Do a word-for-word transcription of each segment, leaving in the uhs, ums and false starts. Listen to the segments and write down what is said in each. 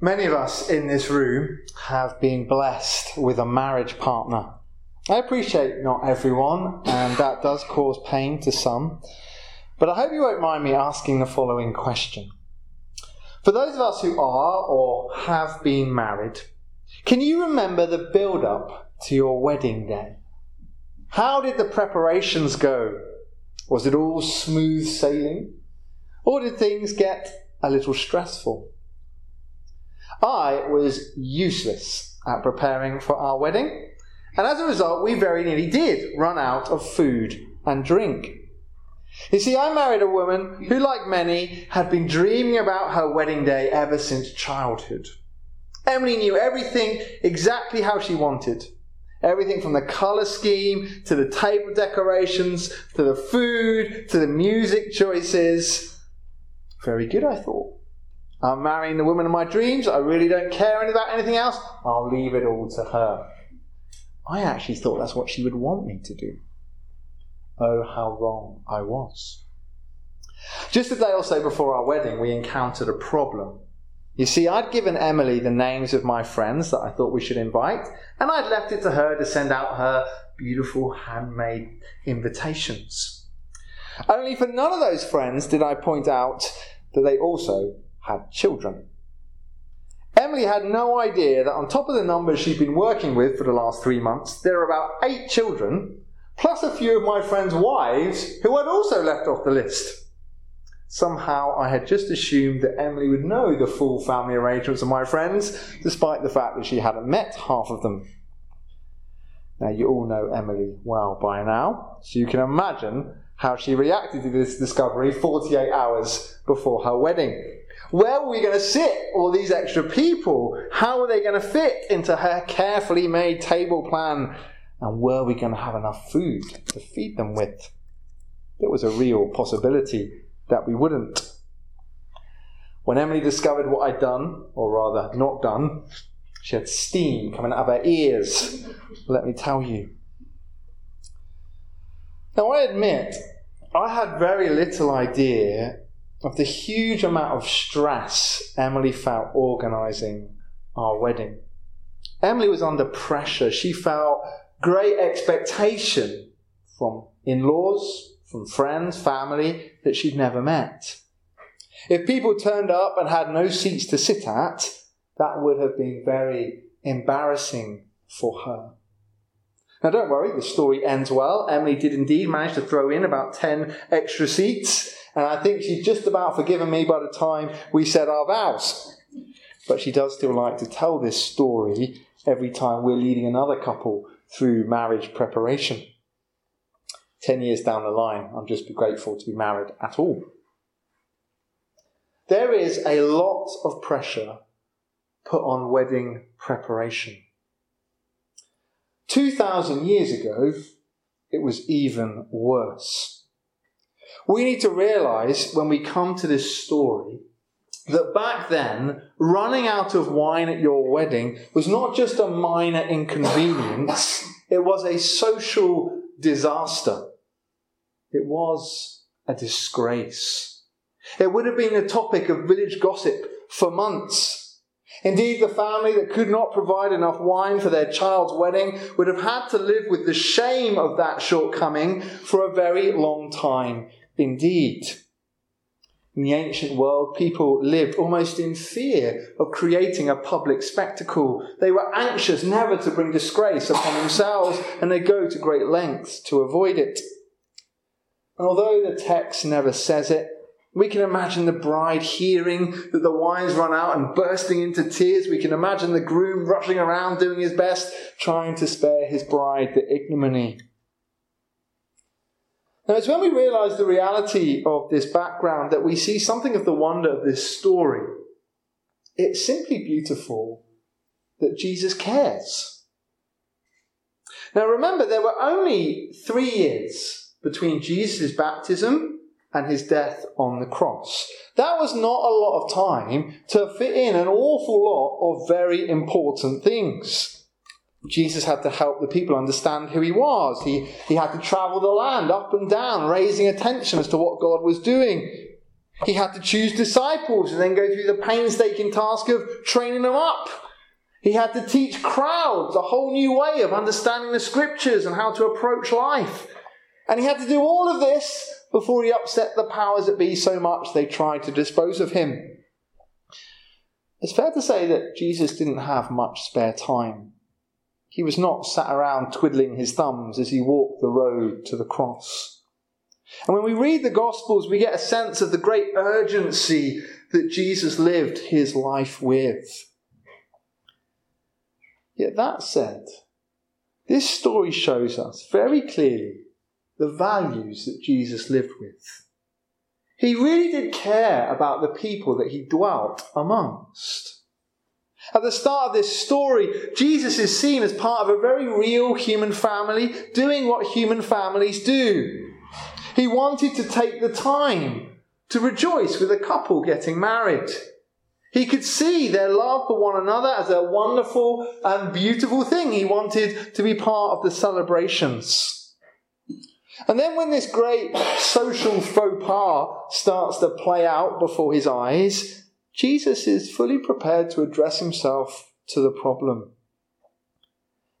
Many of us in this room have been blessed with a marriage partner. I appreciate not everyone, and that does cause pain to some, but I hope you won't mind me asking the following question. For those of us who are or have been married, can you remember the build-up to your wedding day? How did the preparations go? Was it all smooth sailing? Or did things get a little stressful? I was useless at preparing for our wedding, and as a result, we very nearly did run out of food and drink. You see, I married a woman who, like many, had been dreaming about her wedding day ever since childhood. Emily knew everything exactly how she wanted. Everything from the colour scheme, to the table decorations, to the food, to the music choices. Very good, I thought. I'm marrying the woman of my dreams. I really don't care about anything else. I'll leave it all to her. I actually thought that's what she would want me to do. Oh, how wrong I was. Just a day or so before our wedding, we encountered a problem. You see, I'd given Emily the names of my friends that I thought we should invite, and I'd left it to her to send out her beautiful handmade invitations. Only for none of those friends did I point out that they also had children. Emily had no idea that on top of the numbers she'd been working with for the last three months, there are about eight children, plus a few of my friends' wives who I'd also left off the list. Somehow I had just assumed that Emily would know the full family arrangements of my friends, despite the fact that she hadn't met half of them. Now, you all know Emily well by now, so you can imagine how she reacted to this discovery forty-eight hours before her wedding. Where were we going to sit all these extra people? How were they going to fit into her carefully made table plan? And were we going to have enough food to feed them with? There was a real possibility that we wouldn't. When Emily discovered what I'd done, or rather not done, she had steam coming out of her ears, let me tell you. Now, I admit, I had very little idea of the huge amount of stress Emily felt organising our wedding. Emily was under pressure. She felt great expectation from in-laws, from friends, family that she'd never met. If people turned up and had no seats to sit at, that would have been very embarrassing for her. Now, don't worry, the story ends well. Emily did indeed manage to throw in about ten extra seats, and I think she's just about forgiven me by the time we said our vows. But she does still like to tell this story every time we're leading another couple through marriage preparation. Ten years down the line, I'm just grateful to be married at all. There is a lot of pressure put on wedding preparation. two thousand years ago, it was even worse. We need to realise when we come to this story that back then, running out of wine at your wedding was not just a minor inconvenience, it was a social disaster. It was a disgrace. It would have been a topic of village gossip for months. Indeed, the family that could not provide enough wine for their child's wedding would have had to live with the shame of that shortcoming for a very long time. Indeed, in the ancient world, people lived almost in fear of creating a public spectacle. They were anxious never to bring disgrace upon themselves, and they go to great lengths to avoid it. And although the text never says it, we can imagine the bride hearing that the wine's run out and bursting into tears. We can imagine the groom rushing around doing his best, trying to spare his bride the ignominy. Now, it's when we realise the reality of this background that we see something of the wonder of this story. It's simply beautiful that Jesus cares. Now, remember, there were only three years between Jesus' baptism and his death on the cross. That was not a lot of time to fit in an awful lot of very important things. Jesus had to help the people understand who he was. He, he had to travel the land up and down, raising attention as to what God was doing. He had to choose disciples and then go through the painstaking task of training them up. He had to teach crowds a whole new way of understanding the scriptures and how to approach life. And he had to do all of this before he upset the powers that be so much they tried to dispose of him. It's fair to say that Jesus didn't have much spare time. He was not sat around twiddling his thumbs as he walked the road to the cross. And when we read the Gospels, we get a sense of the great urgency that Jesus lived his life with. Yet that said, this story shows us very clearly the values that Jesus lived with. He really did care about the people that he dwelt amongst. At the start of this story, Jesus is seen as part of a very real human family, doing what human families do. He wanted to take the time to rejoice with a couple getting married. He could see their love for one another as a wonderful and beautiful thing. He wanted to be part of the celebrations. And then when this great social faux pas starts to play out before his eyes, Jesus is fully prepared to address himself to the problem.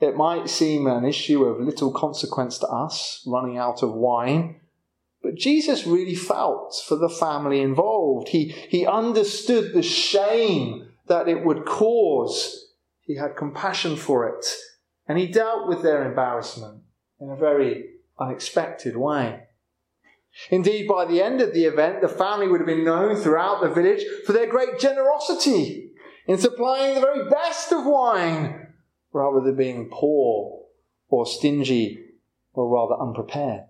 It might seem an issue of little consequence to us, running out of wine, but Jesus really felt for the family involved. He, he understood the shame that it would cause. He had compassion for it, and he dealt with their embarrassment in a very unexpected way. Indeed, by the end of the event, the family would have been known throughout the village for their great generosity in supplying the very best of wine, rather than being poor or stingy or rather unprepared.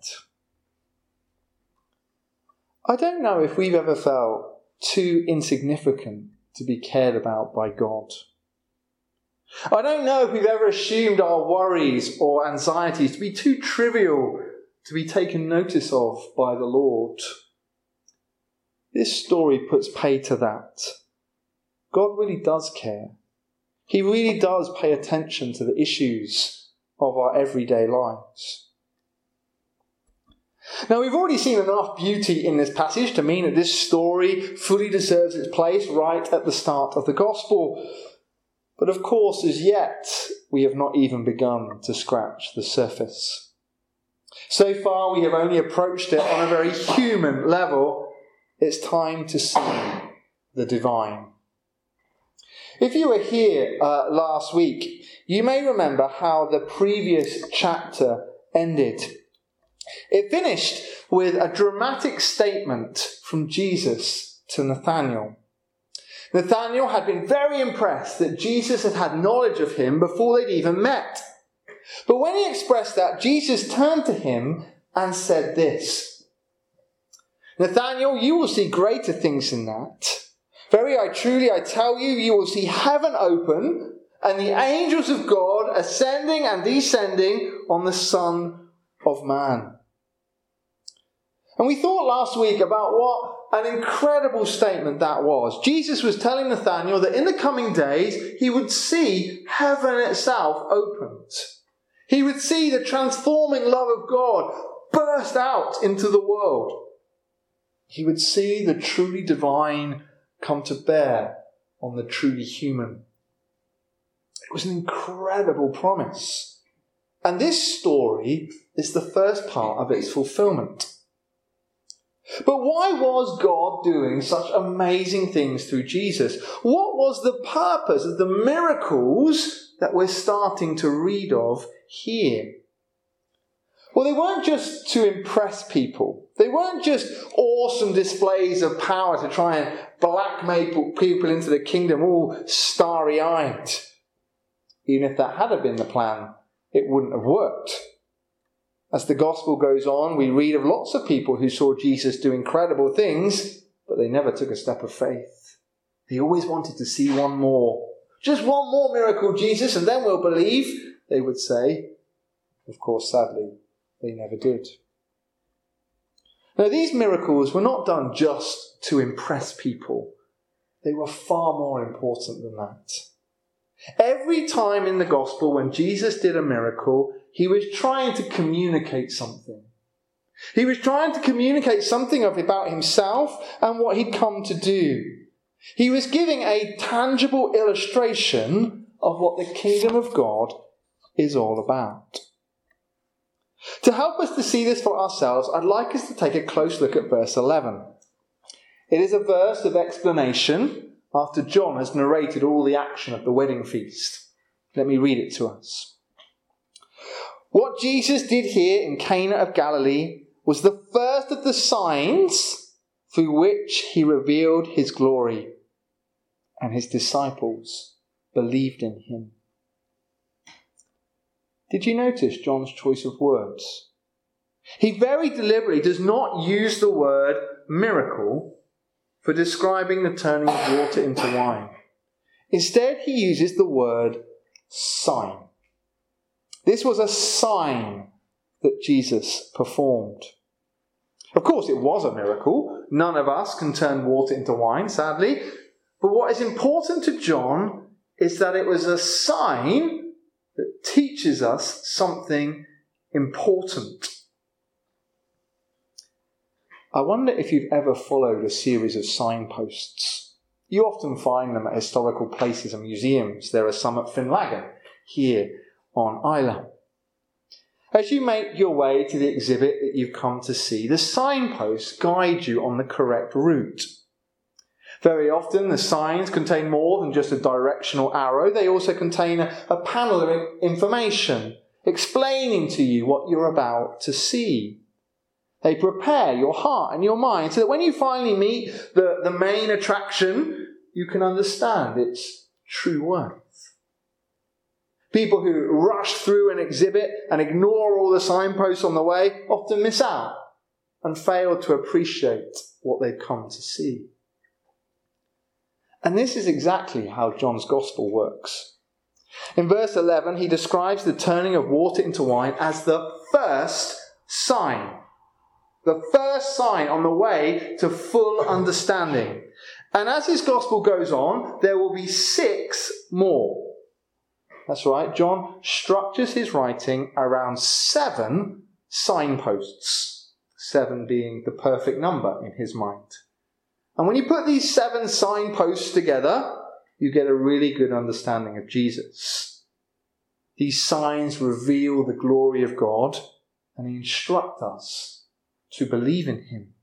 I don't know if we've ever felt too insignificant to be cared about by God. I don't know if we've ever assumed our worries or anxieties to be too trivial to be taken notice of by the Lord. This story puts pay to that. God really does care. He really does pay attention to the issues of our everyday lives. Now, we've already seen enough beauty in this passage to mean that this story fully deserves its place right at the start of the Gospel. But of course, as yet, we have not even begun to scratch the surface. So far, we have only approached it on a very human level. It's time to see the divine. If you were here uh, last week, you may remember how the previous chapter ended. It finished with a dramatic statement from Jesus to Nathaniel. Nathaniel had been very impressed that Jesus had had knowledge of him before they'd even met. But when he expressed that, Jesus turned to him and said this, "Nathaniel, you will see greater things than that. Very I truly I tell you, you will see heaven open and the angels of God ascending and descending on the Son of Man." And we thought last week about what an incredible statement that was. Jesus was telling Nathaniel that in the coming days, he would see heaven itself opened. He would see the transforming love of God burst out into the world. He would see the truly divine come to bear on the truly human. It was an incredible promise. And this story is the first part of its fulfillment. But why was God doing such amazing things through Jesus? What was the purpose of the miracles that we're starting to read of here? Well, they weren't just to impress people. They weren't just awesome displays of power to try and blackmail people into the kingdom, all starry-eyed. Even if that had been the plan, it wouldn't have worked. As the Gospel goes on, we read of lots of people who saw Jesus do incredible things, but they never took a step of faith. They always wanted to see one more. "Just one more miracle, Jesus, and then we'll believe," they would say. Of course, sadly, they never did. Now, these miracles were not done just to impress people. They were far more important than that. Every time in the Gospel when Jesus did a miracle, he was trying to communicate something. He was trying to communicate something of about himself and what he'd come to do. He was giving a tangible illustration of what the kingdom of God is all about. To help us to see this for ourselves, I'd like us to take a close look at verse eleven. It is a verse of explanation after John has narrated all the action of the wedding feast. Let me read it to us. What Jesus did here in Cana of Galilee was the first of the signs through which he revealed his glory, and his disciples believed in him. Did you notice John's choice of words? He very deliberately does not use the word miracle for describing the turning of water into wine. Instead, he uses the word sign. This was a sign that Jesus performed. Of course, it was a miracle. None of us can turn water into wine, sadly. But what is important to John is that it was a sign that teaches us something important. I wonder if you've ever followed a series of signposts. You often find them at historical places and museums. There are some at Finlaggan, here on Isla. As you make your way to the exhibit that you've come to see, the signposts guide you on the correct route. Very often the signs contain more than just a directional arrow. They also contain a, a panel of information explaining to you what you're about to see. They prepare your heart and your mind so that when you finally meet the, the main attraction, you can understand its true worth. People who rush through an exhibit and ignore all the signposts on the way often miss out and fail to appreciate what they've come to see. And this is exactly how John's gospel works. In verse eleven, he describes the turning of water into wine as the first sign. The first sign on the way to full understanding. And as his gospel goes on, there will be six more. That's right, John structures his writing around seven signposts. Seven being the perfect number in his mind. And when you put these seven signposts together, you get a really good understanding of Jesus. These signs reveal the glory of God and instruct us to believe in him.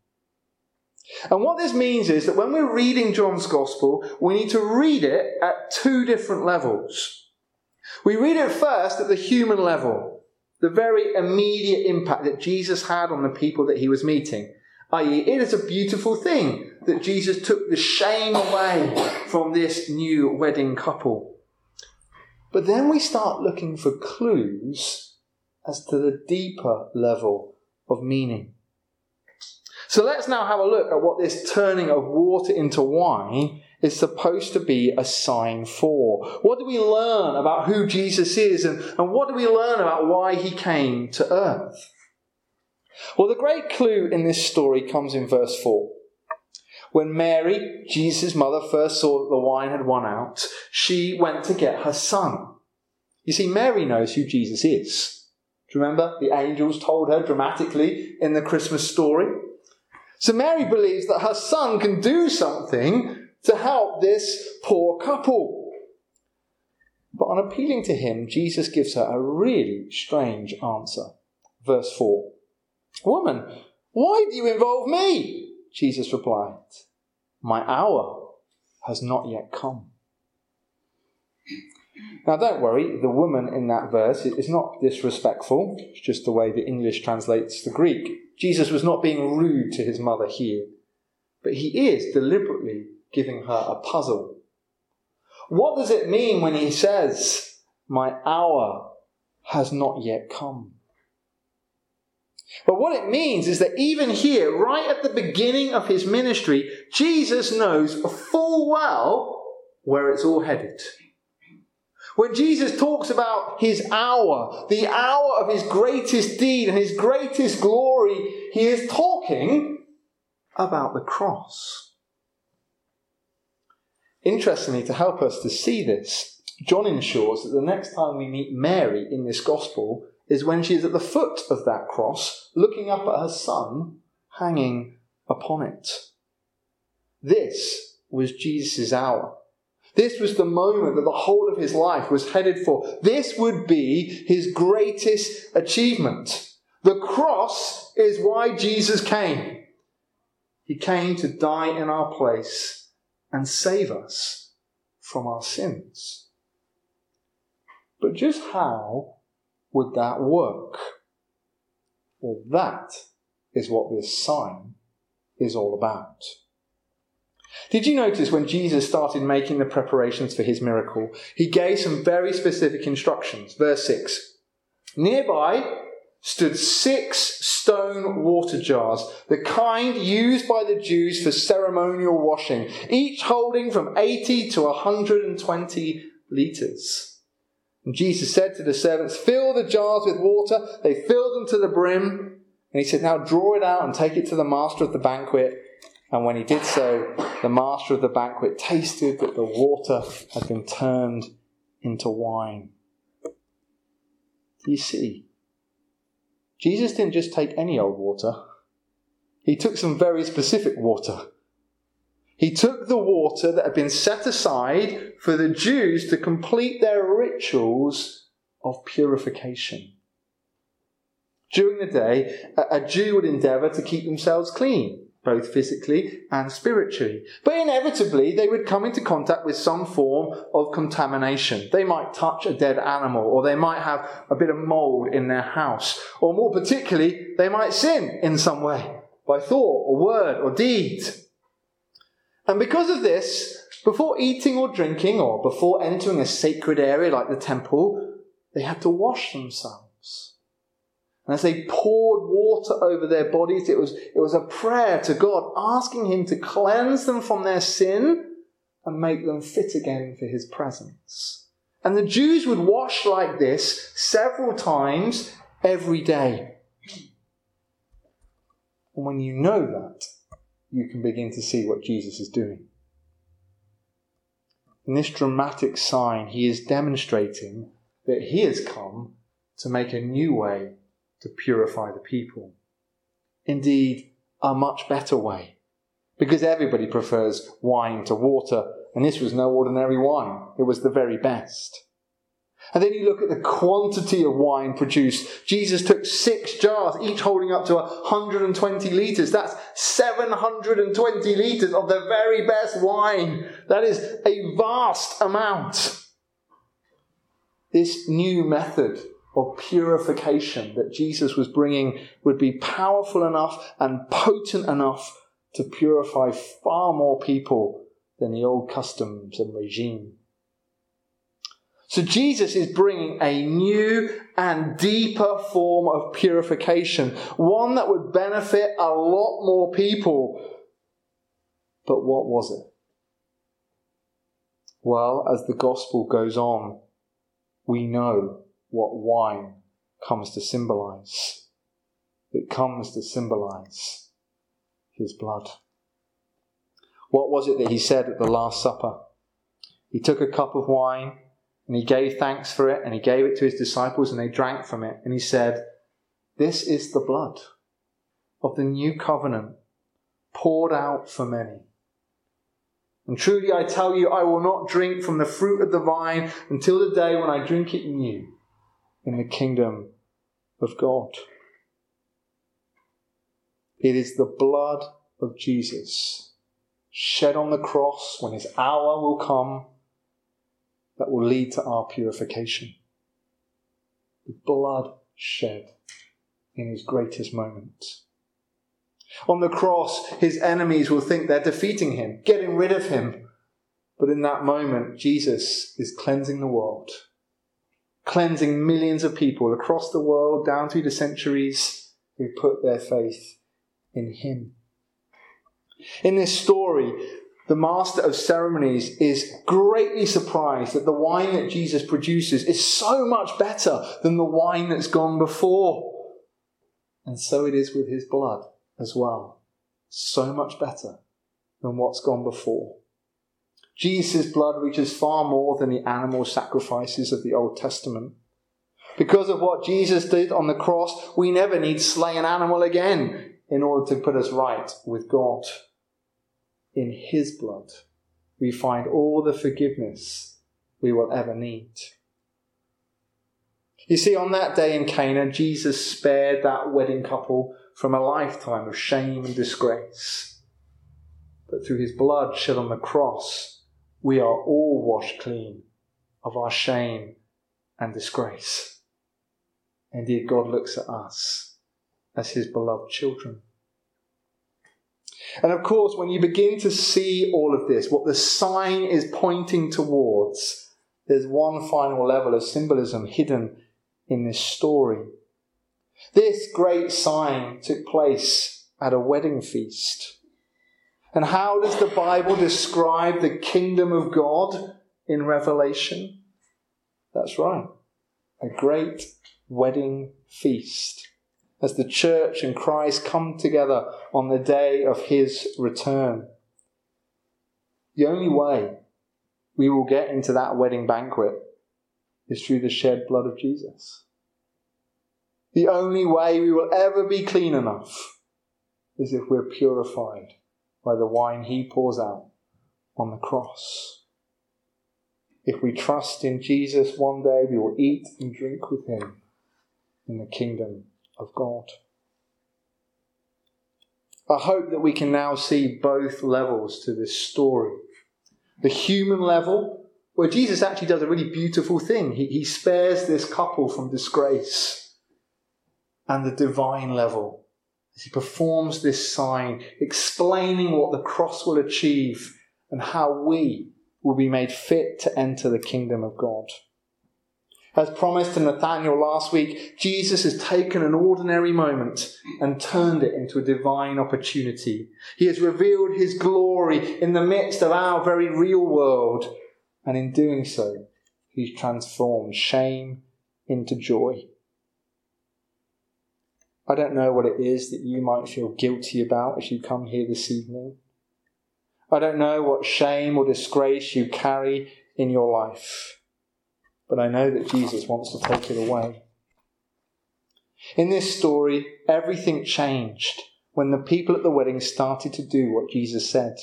And what this means is that when we're reading John's gospel, we need to read it at two different levels. We read it first at the human level, the very immediate impact that Jesus had on the people that he was meeting. that is, it is a beautiful thing that Jesus took the shame away from this new wedding couple. But then we start looking for clues as to the deeper level of meaning. So let's now have a look at what this turning of water into wine is supposed to be a sign for. What do we learn about who Jesus is, and, and what do we learn about why he came to earth? Well, the great clue in this story comes in verse four. When Mary, Jesus' mother, first saw that the wine had run out, she went to get her son. You see, Mary knows who Jesus is. Do you remember? The angels told her dramatically in the Christmas story. So Mary believes that her son can do something to help this poor couple. But on appealing to him, Jesus gives her a really strange answer. Verse four. Woman, why do you involve me? Jesus replied, my hour has not yet come. Now don't worry, the woman in that verse is not disrespectful. It's just the way the English translates the Greek. Jesus was not being rude to his mother here, but he is deliberately giving her a puzzle. What does it mean when he says, my hour has not yet come? But what it means is that even here, right at the beginning of his ministry, Jesus knows full well where it's all headed. When Jesus talks about his hour, the hour of his greatest deed and his greatest glory, he is talking about the cross. Interestingly, to help us to see this, John ensures that the next time we meet Mary in this gospel, is when she is at the foot of that cross, looking up at her son hanging upon it. This was Jesus' hour. This was the moment that the whole of his life was headed for. This would be his greatest achievement. The cross is why Jesus came. He came to die in our place and save us from our sins. But just how would that work? Well, that is what this sign is all about. Did you notice when Jesus started making the preparations for his miracle, he gave some very specific instructions? Verse six. Nearby stood six stone water jars, the kind used by the Jews for ceremonial washing, each holding from eighty to one hundred twenty litres. And Jesus said to the servants, fill the jars with water. They filled them to the brim. And he said, now draw it out and take it to the master of the banquet. And when he did so, the master of the banquet tasted that the water had been turned into wine. Do you see? Jesus didn't just take any old water. He took some very specific water. He took the water that had been set aside for the Jews to complete their rituals of purification. During the day, a Jew would endeavour to keep themselves clean, both physically and spiritually. But inevitably, they would come into contact with some form of contamination. They might touch a dead animal, or they might have a bit of mould in their house. Or more particularly, they might sin in some way, by thought, or word, or deed. And because of this, before eating or drinking, or before entering a sacred area like the temple, they had to wash themselves. And as they poured water over their bodies, it was, it was a prayer to God, asking him to cleanse them from their sin and make them fit again for his presence. And the Jews would wash like this several times every day. And when you know that, you can begin to see what Jesus is doing. In this dramatic sign, he is demonstrating that he has come to make a new way to purify the people. Indeed, a much better way, because everybody prefers wine to water, and this was no ordinary wine. It was the very best. And then you look at the quantity of wine produced. Jesus took six jars, each holding up to one hundred twenty litres. That's seven hundred twenty litres of the very best wine. That is a vast amount. This new method or purification that Jesus was bringing would be powerful enough and potent enough to purify far more people than the old customs and regime. So Jesus is bringing a new and deeper form of purification, one that would benefit a lot more people. But what was it? Well, as the gospel goes on, we know what wine comes to symbolize. It comes to symbolize his blood. What was it that he said at the Last Supper? He took a cup of wine and he gave thanks for it, and he gave it to his disciples and they drank from it. And he said, this is the blood of the new covenant poured out for many. And truly I tell you, I will not drink from the fruit of the vine until the day when I drink it new in the kingdom of God. It is the blood of Jesus shed on the cross when his hour will come that will lead to our purification. The blood shed in his greatest moment. On the cross, his enemies will think they're defeating him, getting rid of him. But in that moment, Jesus is cleansing the world, cleansing millions of people across the world, down through the centuries, who put their faith in him. In this story, the master of ceremonies is greatly surprised that the wine that Jesus produces is so much better than the wine that's gone before. And so it is with his blood as well. So much better than what's gone before. Jesus' blood reaches far more than the animal sacrifices of the Old Testament. Because of what Jesus did on the cross, we never need to slay an animal again in order to put us right with God. In his blood, we find all the forgiveness we will ever need. You see, on that day in Cana, Jesus spared that wedding couple from a lifetime of shame and disgrace. But through his blood shed on the cross, we are all washed clean of our shame and disgrace. Indeed, God looks at us as his beloved children. And of course, when you begin to see all of this, what the sign is pointing towards, there's one final level of symbolism hidden in this story. This great sign took place at a wedding feast. And how does the Bible describe the kingdom of God in Revelation? That's right, a great wedding feast, as the church and Christ come together on the day of his return. The only way we will get into that wedding banquet is through the shed blood of Jesus. The only way we will ever be clean enough is if we're purified by the wine he pours out on the cross. If we trust in Jesus, one day we will eat and drink with him in the kingdom of God. I hope that we can now see both levels to this story. The human level, where Jesus actually does a really beautiful thing. He, he spares this couple from disgrace. And the divine level, as he performs this sign, explaining what the cross will achieve and how we will be made fit to enter the kingdom of God. As promised to Nathaniel last week, Jesus has taken an ordinary moment and turned it into a divine opportunity. He has revealed his glory in the midst of our very real world, and in doing so, he's transformed shame into joy. I don't know what it is that you might feel guilty about as you come here this evening. I don't know what shame or disgrace you carry in your life, but I know that Jesus wants to take it away. In this story, everything changed when the people at the wedding started to do what Jesus said.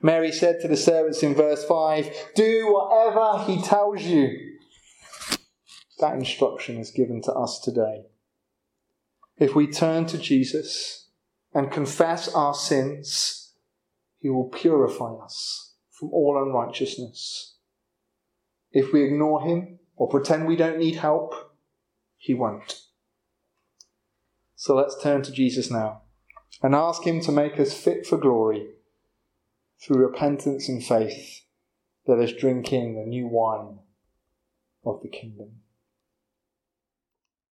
Mary said to the servants in verse five, "Do whatever he tells you." That instruction is given to us today. If we turn to Jesus and confess our sins, he will purify us from all unrighteousness. If we ignore him or pretend we don't need help, he won't. So let's turn to Jesus now and ask him to make us fit for glory through repentance and faith. Let us drink in the new wine of the kingdom.